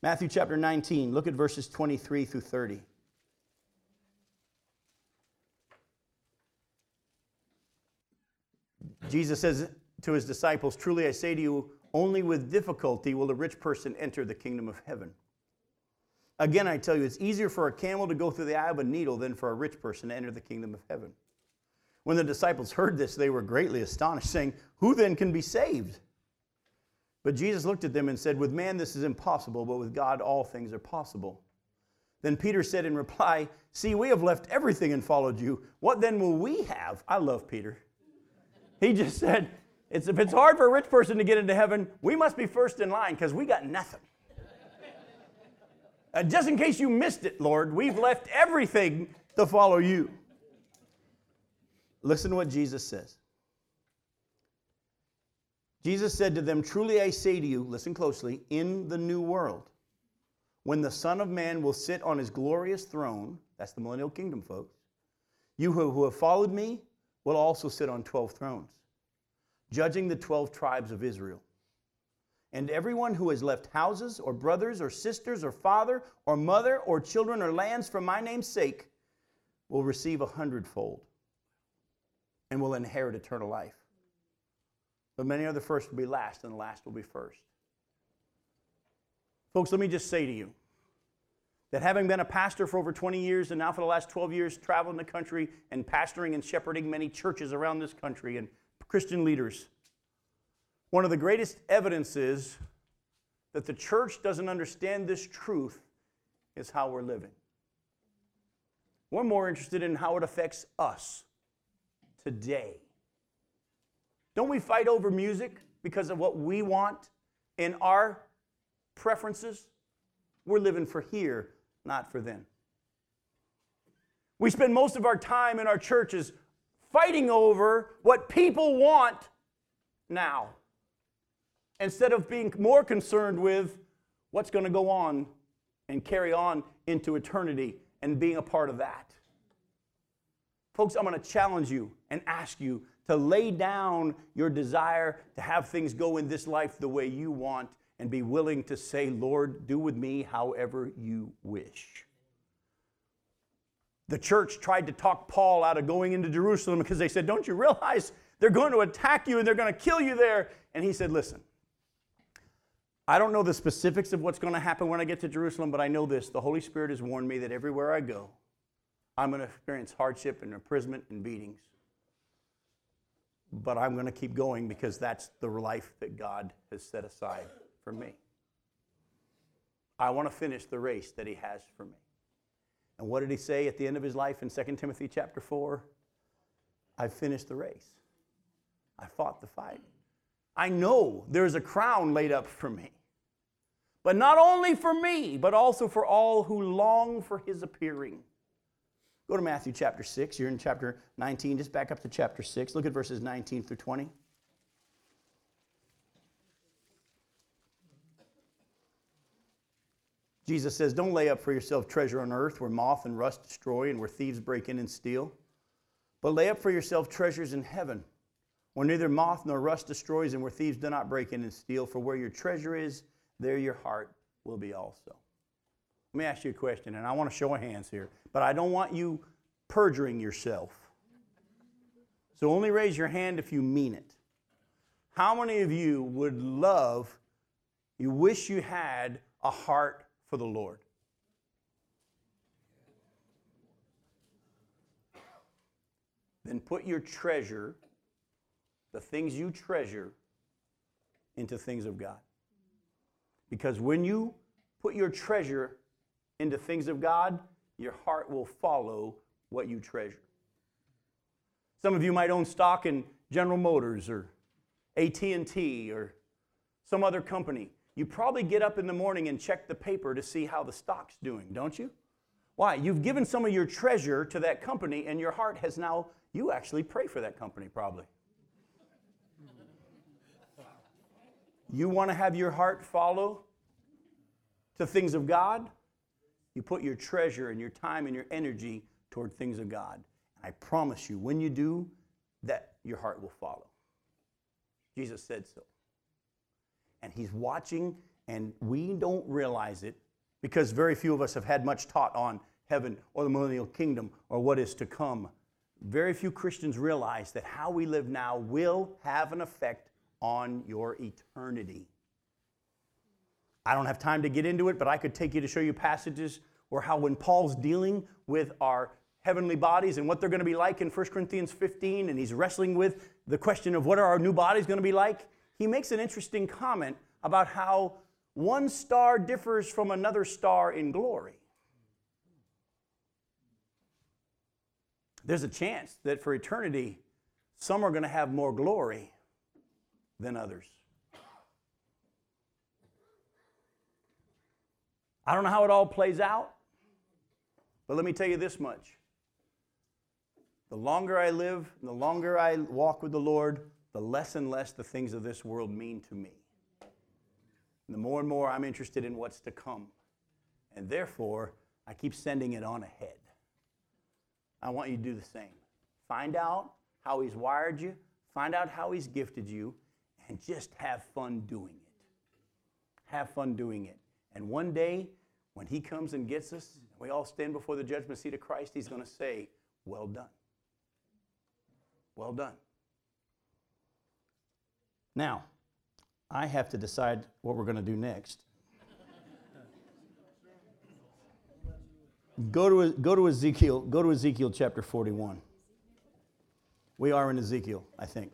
Matthew chapter 19, look at verses 23 through 30. Jesus says to his disciples, "Truly I say to you, only with difficulty will the rich person enter the kingdom of heaven. Again, I tell you, it's easier for a camel to go through the eye of a needle than for a rich person to enter the kingdom of heaven." When the disciples heard this, they were greatly astonished, saying, "Who then can be saved?" But Jesus looked at them and said, "With man this is impossible, but with God all things are possible." Then Peter said in reply, "See, we have left everything and followed you. What then will we have?" I love Peter. He just said, if it's hard for a rich person to get into heaven, we must be first in line because we got nothing. Just in case you missed it, Lord, we've left everything to follow you. Listen to what Jesus says. Jesus said to them, "Truly I say to you," listen closely, "in the new world, when the Son of Man will sit on his glorious throne," that's the Millennial Kingdom, folks, "you who have followed me will also sit on 12 thrones, judging the 12 tribes of Israel. And everyone who has left houses or brothers or sisters or father or mother or children or lands for my name's sake will receive 100-fold and will inherit eternal life. But many are the first will be last, and the last will be first." Folks, let me just say to you that having been a pastor for over 20 years and now for the last 12 years traveling the country and pastoring and shepherding many churches around this country and Christian leaders, one of the greatest evidences that the church doesn't understand this truth is how we're living. We're more interested in how it affects us today. Don't we fight over music because of what we want and our preferences? We're living for here, not for then. We spend most of our time in our churches fighting over what people want now, instead of being more concerned with what's going to go on and carry on into eternity and being a part of that. Folks, I'm going to challenge you and ask you to lay down your desire to have things go in this life the way you want and be willing to say, "Lord, do with me however you wish." The church tried to talk Paul out of going into Jerusalem because they said, "Don't you realize they're going to attack you and they're going to kill you there?" And he said, "Listen, I don't know the specifics of what's going to happen when I get to Jerusalem, but I know this. The Holy Spirit has warned me that everywhere I go, I'm going to experience hardship and imprisonment and beatings. But I'm going to keep going because that's the life that God has set aside for me. I want to finish the race that he has for me. And what did he say at the end of his life in 2 Timothy chapter 4? I finished the race. I fought the fight. I know there's a crown laid up for me. But not only for me, but also for all who long for his appearing. Go to Matthew chapter 6. You're in chapter 19. Just back up to chapter 6. Look at verses 19 through 20. Jesus says, don't lay up for yourself treasure on earth where moth and rust destroy and where thieves break in and steal. But lay up for yourself treasures in heaven where neither moth nor rust destroys and where thieves do not break in and steal. For where your treasure is, there your heart will be also. Let me ask you a question, and I want to show of hands here, but I don't want you perjuring yourself. So only raise your hand if you mean it. How many of you would love, you wish you had a heart for the Lord? Then put your treasure, the things you treasure, into things of God. Because when you put your treasure into things of God, your heart will follow what you treasure. Some of you might own stock in General Motors or AT&T or some other company. You probably get up in the morning and check the paper to see how the stock's doing, don't you? Why? You've given some of your treasure to that company, and your heart has now, you actually pray for that company probably. You want to have your heart follow to things of God? You put your treasure and your time and your energy toward things of God. And I promise you, when you do, that your heart will follow. Jesus said so. And he's watching, and we don't realize it because very few of us have had much taught on heaven or the millennial kingdom or what is to come. Very few Christians realize that how we live now will have an effect on your eternity. I don't have time to get into it, but I could take you to show you passages where how when Paul's dealing with our heavenly bodies and what they're going to be like in 1 Corinthians 15, and he's wrestling with the question of what are our new bodies going to be like, he makes an interesting comment about how one star differs from another star in glory. There's a chance that for eternity, some are going to have more glory than others. I don't know how it all plays out, but let me tell you this much. The longer I live, the longer I walk with the Lord, the less and less the things of this world mean to me. And the more and more I'm interested in what's to come. And therefore, I keep sending it on ahead. I want you to do the same. Find out how he's wired you, find out how he's gifted you, and just have fun doing it. Have fun doing it. And one day, when he comes and gets us, we all stand before the judgment seat of Christ, he's going to say, well done. Well done. Now, I have to decide what we're going to do next. Go to Ezekiel chapter 41. We are in Ezekiel, I think.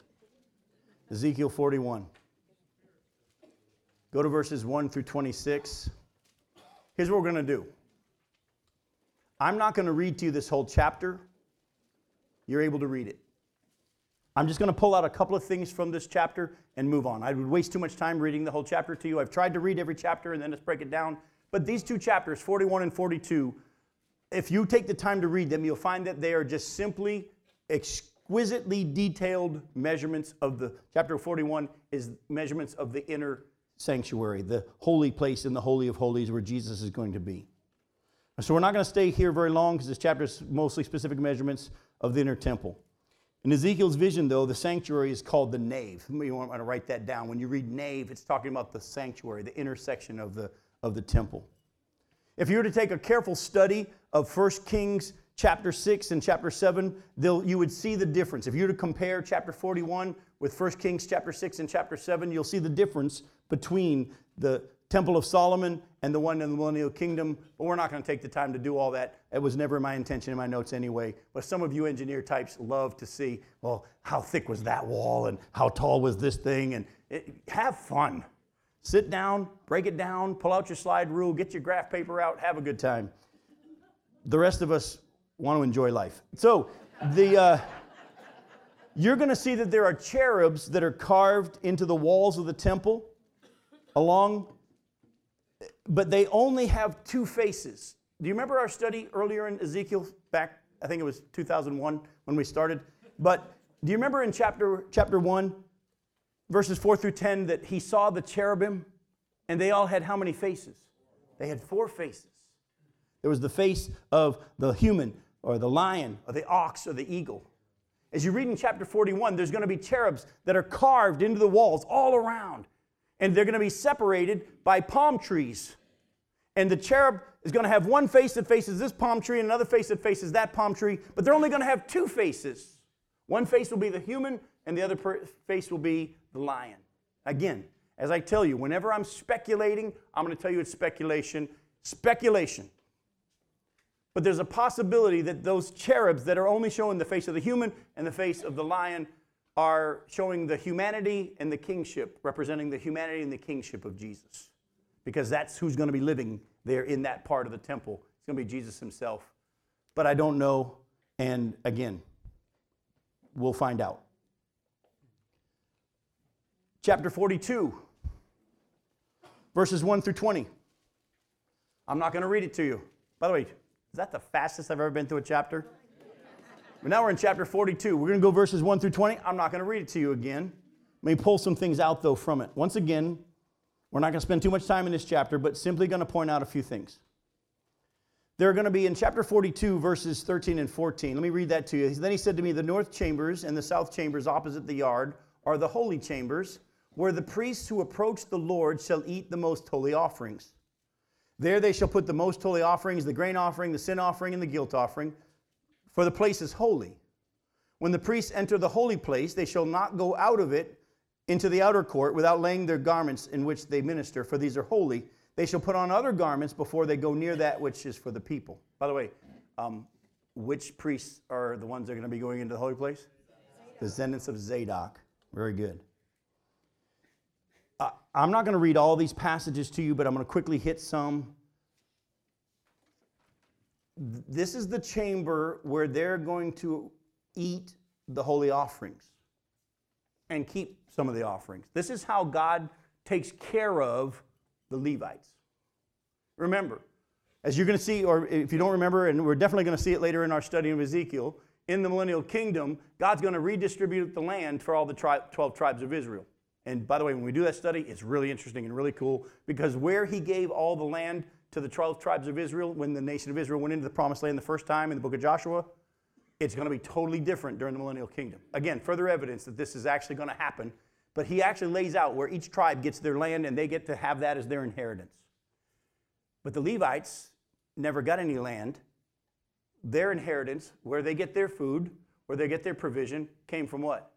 Ezekiel 41. Go to verses 1 through 26. Here's what we're going to do. I'm not going to read to you this whole chapter. You're able to read it. I'm just going to pull out a couple of things from this chapter and move on. I would waste too much time reading the whole chapter to you. I've tried to read every chapter and then just break it down. But these two chapters, 41 and 42, if you take the time to read them, you'll find that they are just simply exquisitely detailed measurements of the chapter 41 is measurements of the inner sanctuary, the holy place in the Holy of Holies where Jesus is going to be. So we're not going to stay here very long because this chapter is mostly specific measurements of the inner temple. In Ezekiel's vision, though, the sanctuary is called the nave. You want to write that down. When you read nave, it's talking about the sanctuary, the intersection of the temple. If you were to take a careful study of 1 Kings chapter 6 and chapter 7, you would see the difference. If you were to compare chapter 41 with 1 Kings chapter 6 and chapter 7, you'll see the difference between the Temple of Solomon and the one in the Millennial Kingdom. But we're not going to take the time to do all that. It was never my intention in my notes anyway. But some of you engineer types love to see, well, how thick was that wall and how tall was this thing? And have fun. Sit down, break it down, pull out your slide rule, get your graph paper out, have a good time. The rest of us want to enjoy life. So you're going to see that there are cherubs that are carved into the walls of the temple along, but they only have two faces. Do you remember our study earlier in Ezekiel back, I think it was 2001 when we started? But do you remember in chapter 1, verses 4 through 10, that he saw the cherubim, and they all had how many faces? They had four faces. There was the face of the human, or the lion, or the ox, or the eagle. As you read in chapter 41, there's going to be cherubs that are carved into the walls all around. And they're going to be separated by palm trees. And the cherub is going to have one face that faces this palm tree and another face that faces that palm tree. But they're only going to have two faces. One face will be the human and the other face will be the lion. Again, as I tell you, whenever I'm speculating, I'm going to tell you it's speculation. Speculation. But there's a possibility that those cherubs that are only showing the face of the human and the face of the lion are showing the humanity and the kingship, representing the humanity and the kingship of Jesus. Because that's who's going to be living there in that part of the temple. It's going to be Jesus himself. But I don't know, and again, we'll find out. Chapter 42, verses 1 through 20. I'm not going to read it to you. By the way, is that the fastest I've ever been through a chapter? But now we're in chapter 42. We're going to go verses 1 through 20. I'm not going to read it to you again. Let me pull some things out, though, from it. Once again, we're not going to spend too much time in this chapter, but simply going to point out a few things. They're going to be in chapter 42, verses 13 and 14. Let me read that to you. Then he said to me, the north chambers and the south chambers opposite the yard are the holy chambers, where the priests who approach the Lord shall eat the most holy offerings. There they shall put the most holy offerings, the grain offering, the sin offering, and the guilt offering. For the place is holy. When the priests enter the holy place, they shall not go out of it into the outer court without laying their garments in which they minister, for these are holy. They shall put on other garments before they go near that which is for the people. By the way, which priests are the ones that are going to be going into the holy place? The descendants of Zadok. Very good. I'm not going to read all these passages to you, but I'm going to quickly hit some. This is the chamber where they're going to eat the holy offerings and keep some of the offerings. This is how God takes care of the Levites. Remember, as you're going to see, or if you don't remember, and we're definitely going to see it later in our study of Ezekiel, in the Millennial Kingdom, God's going to redistribute the land for all the 12 tribes of Israel. And by the way, when we do that study, it's really interesting and really cool, because where he gave all the land to the 12 tribes of Israel when the nation of Israel went into the promised land the first time in the book of Joshua, it's going to be totally different during the Millennial Kingdom. Again, further evidence that this is actually going to happen, but he actually lays out where each tribe gets their land and they get to have that as their inheritance. But the Levites never got any land. Their inheritance, where they get their food, where they get their provision, came from what?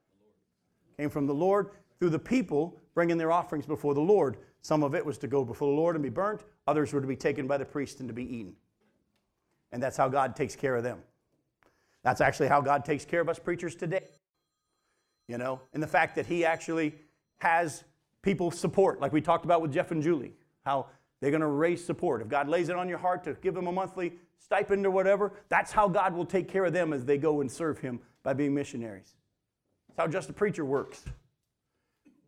Came from the Lord through the people bringing their offerings before the Lord. Some of it was to go before the Lord and be burnt. Others were to be taken by the priest and to be eaten. And that's how God takes care of them. That's actually how God takes care of us preachers today. You know, and the fact that he actually has people support, like we talked about with Jeff and Julie, how they're going to raise support. If God lays it on your heart to give them a monthly stipend or whatever, that's how God will take care of them as they go and serve him by being missionaries. That's how Just a Preacher works.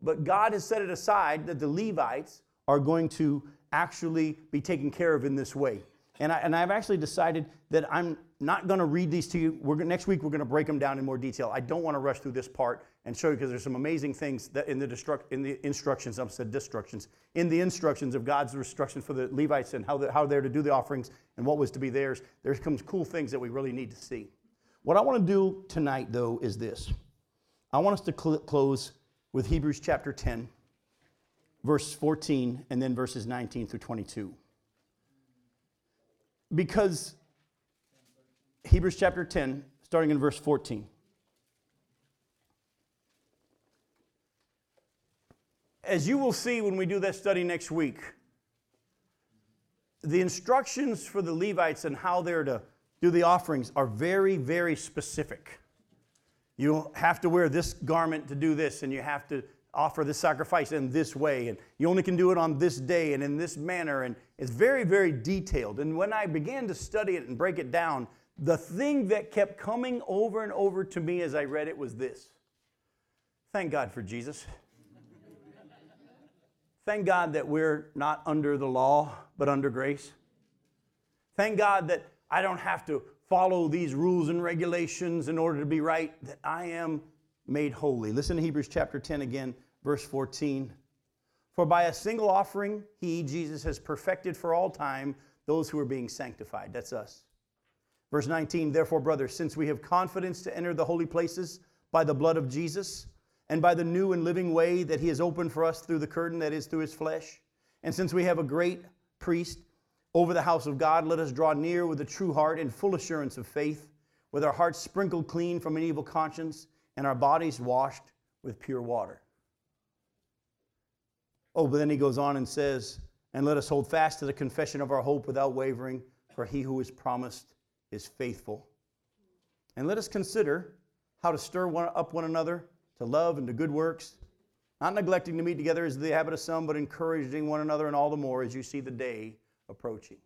But God has set it aside that the Levites are going to actually be taken care of in this way. And I've actually decided that I'm not going to read these to you. Next week, we're going to break them down in more detail. I don't want to rush through this part and show you, because there's some amazing things that in the instructions of God's instructions for the Levites and how they're to do the offerings and what was to be theirs. There comes cool things that we really need to see. What I want to do tonight, though, is this. I want us to close with Hebrews chapter 10, verse 14, and then verses 19 through 22. Because Hebrews chapter 10, starting in verse 14. as you will see when we do that study next week, the instructions for the Levites and how they're to do the offerings are very, very specific. You have to wear this garment to do this, and you have to offer this sacrifice in this way, and you only can do it on this day and in this manner, and it's very, very detailed. And when I began to study it and break it down, the thing that kept coming over and over to me as I read it was this. Thank God for Jesus. Thank God that we're not under the law, but under grace. Thank God that I don't have to follow these rules and regulations in order to be right, that I am made holy. Listen to Hebrews chapter 10 again, verse 14. For by a single offering, he, Jesus, has perfected for all time those who are being sanctified. That's us. Verse 19, therefore, brothers, since we have confidence to enter the holy places by the blood of Jesus, and by the new and living way that he has opened for us through the curtain, that is, through his flesh, and since we have a great priest over the house of God, let us draw near with a true heart and full assurance of faith, with our hearts sprinkled clean from an evil conscience, and our bodies washed with pure water. Oh, but then he goes on and says, and let us hold fast to the confession of our hope without wavering, for he who is promised is faithful. And let us consider how to stir up one another to love and to good works, not neglecting to meet together as the habit of some, but encouraging one another, and all the more as you see the day approaching.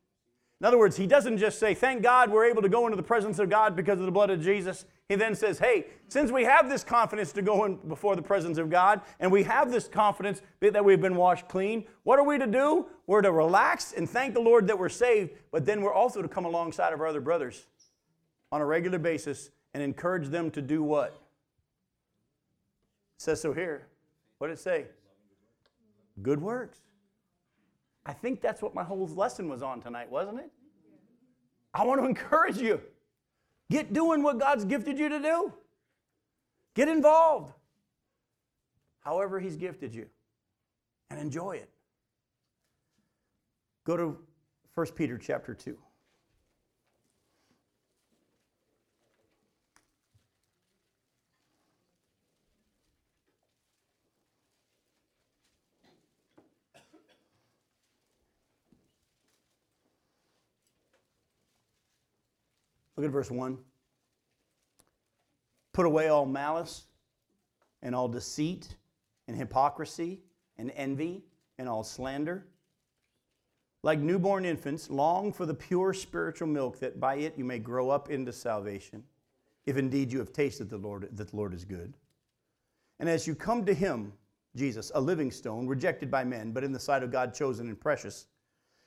In other words, he doesn't just say, thank God we're able to go into the presence of God because of the blood of Jesus. He then says, hey, since we have this confidence to go in before the presence of God, and we have this confidence that we've been washed clean, what are we to do? We're to relax and thank the Lord that we're saved, but then we're also to come alongside of our other brothers on a regular basis and encourage them to do what? It says so here. What did it say? Good works. I think that's what my whole lesson was on tonight, wasn't it? I want to encourage you. Get doing what God's gifted you to do. Get involved. However he's gifted you. And enjoy it. Go to 1 Peter chapter 2. Look at verse 1. Put away all malice and all deceit and hypocrisy and envy and all slander. Like newborn infants, long for the pure spiritual milk, that by it you may grow up into salvation, if indeed you have tasted the Lord, that the Lord is good. And as you come to him, Jesus, a living stone, rejected by men, but in the sight of God chosen and precious,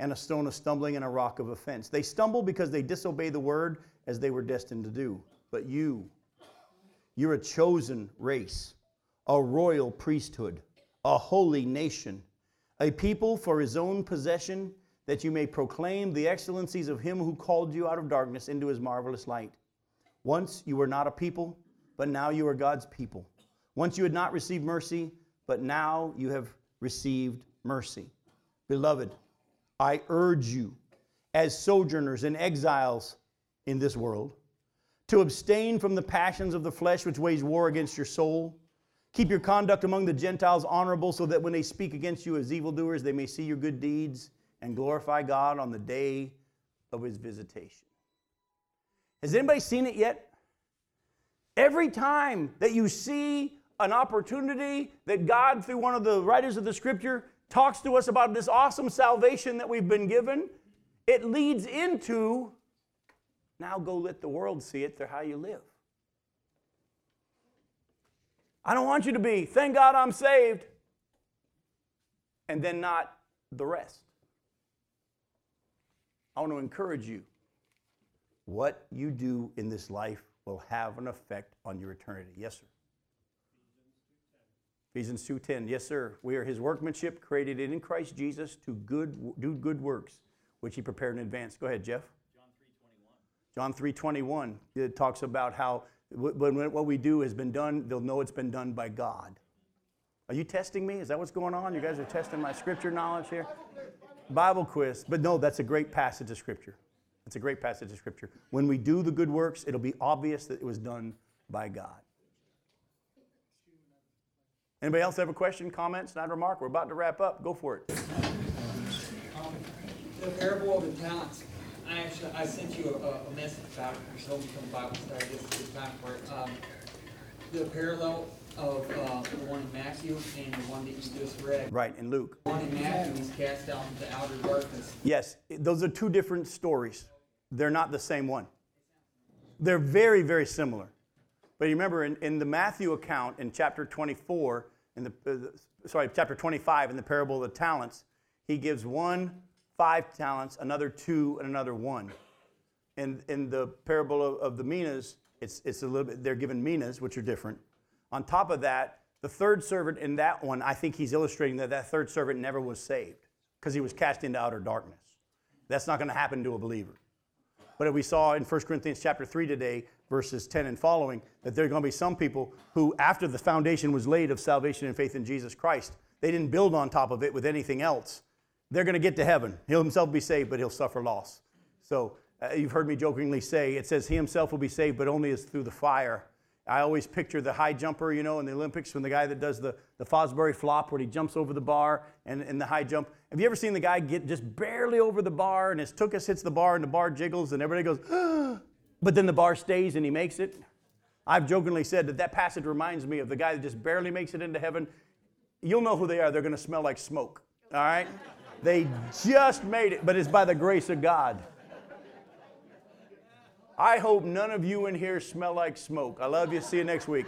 and a stone of stumbling and a rock of offense. They stumble because they disobey the word, as they were destined to do. But you're a chosen race, a royal priesthood, a holy nation, a people for his own possession, that you may proclaim the excellencies of him who called you out of darkness into his marvelous light. Once you were not a people, but now you are God's people. Once you had not received mercy, but now you have received mercy. Beloved, I urge you, as sojourners and exiles in this world, to abstain from the passions of the flesh which wage war against your soul. Keep your conduct among the Gentiles honorable, so that when they speak against you as evildoers, they may see your good deeds and glorify God on the day of his visitation. Has anybody seen it yet? Every time that you see an opportunity that God, through one of the writers of the Scripture, talks to us about this awesome salvation that we've been given, it leads into, now go let the world see it through how you live. I don't want you to be, thank God I'm saved, and then not the rest. I want to encourage you. What you do in this life will have an effect on your eternity. Yes, sir. Ephesians 2:10, yes, sir. We are his workmanship, created in Christ Jesus to do good works, which he prepared in advance. Go ahead, Jeff. John 3:21. It talks about how when what we do has been done, they'll know it's been done by God. Are you testing me? Is that what's going on? You guys are testing my scripture knowledge here? Bible quiz. But no, that's a great passage of scripture. It's a great passage of scripture. When we do the good works, it'll be obvious that it was done by God. Anybody else have a question, comments, not remark? We're about to wrap up. Go for it. The parable of the talents. I sent you a message about it. You're told to come Bible study this time where the parallel of the one in Matthew and the one that you just read. Right, in Luke. The one in Matthew is cast out into outer darkness. Yes, those are two different stories. They're not the same one. They're very, very similar. But you remember in the Matthew account in chapter 24, chapter 25 in the parable of the talents, he gives one 5 talents, another 2, and another 1. In the parable of the minas, it's a little bit, they're given minas, which are different. On top of that, the third servant in that one, I think he's illustrating that third servant never was saved because he was cast into outer darkness. That's not going to happen to a believer. But we saw in 1 Corinthians chapter 3 today, verses 10 and following, that there are going to be some people who, after the foundation was laid of salvation and faith in Jesus Christ, they didn't build on top of it with anything else. They're going to get to heaven. He'll himself be saved, but he'll suffer loss. So you've heard me jokingly say, it says he himself will be saved, but only as through the fire. I always picture the high jumper, you know, in the Olympics, when the guy that does the Fosbury flop where he jumps over the bar and the high jump. Have you ever seen the guy get just barely over the bar and his tuchus hits the bar and the bar jiggles and everybody goes, ah! But then the bar stays and he makes it? I've jokingly said that passage reminds me of the guy that just barely makes it into heaven. You'll know who they are. They're going to smell like smoke, all right? They just made it, but it's by the grace of God. I hope none of you in here smell like smoke. I love you. See you next week.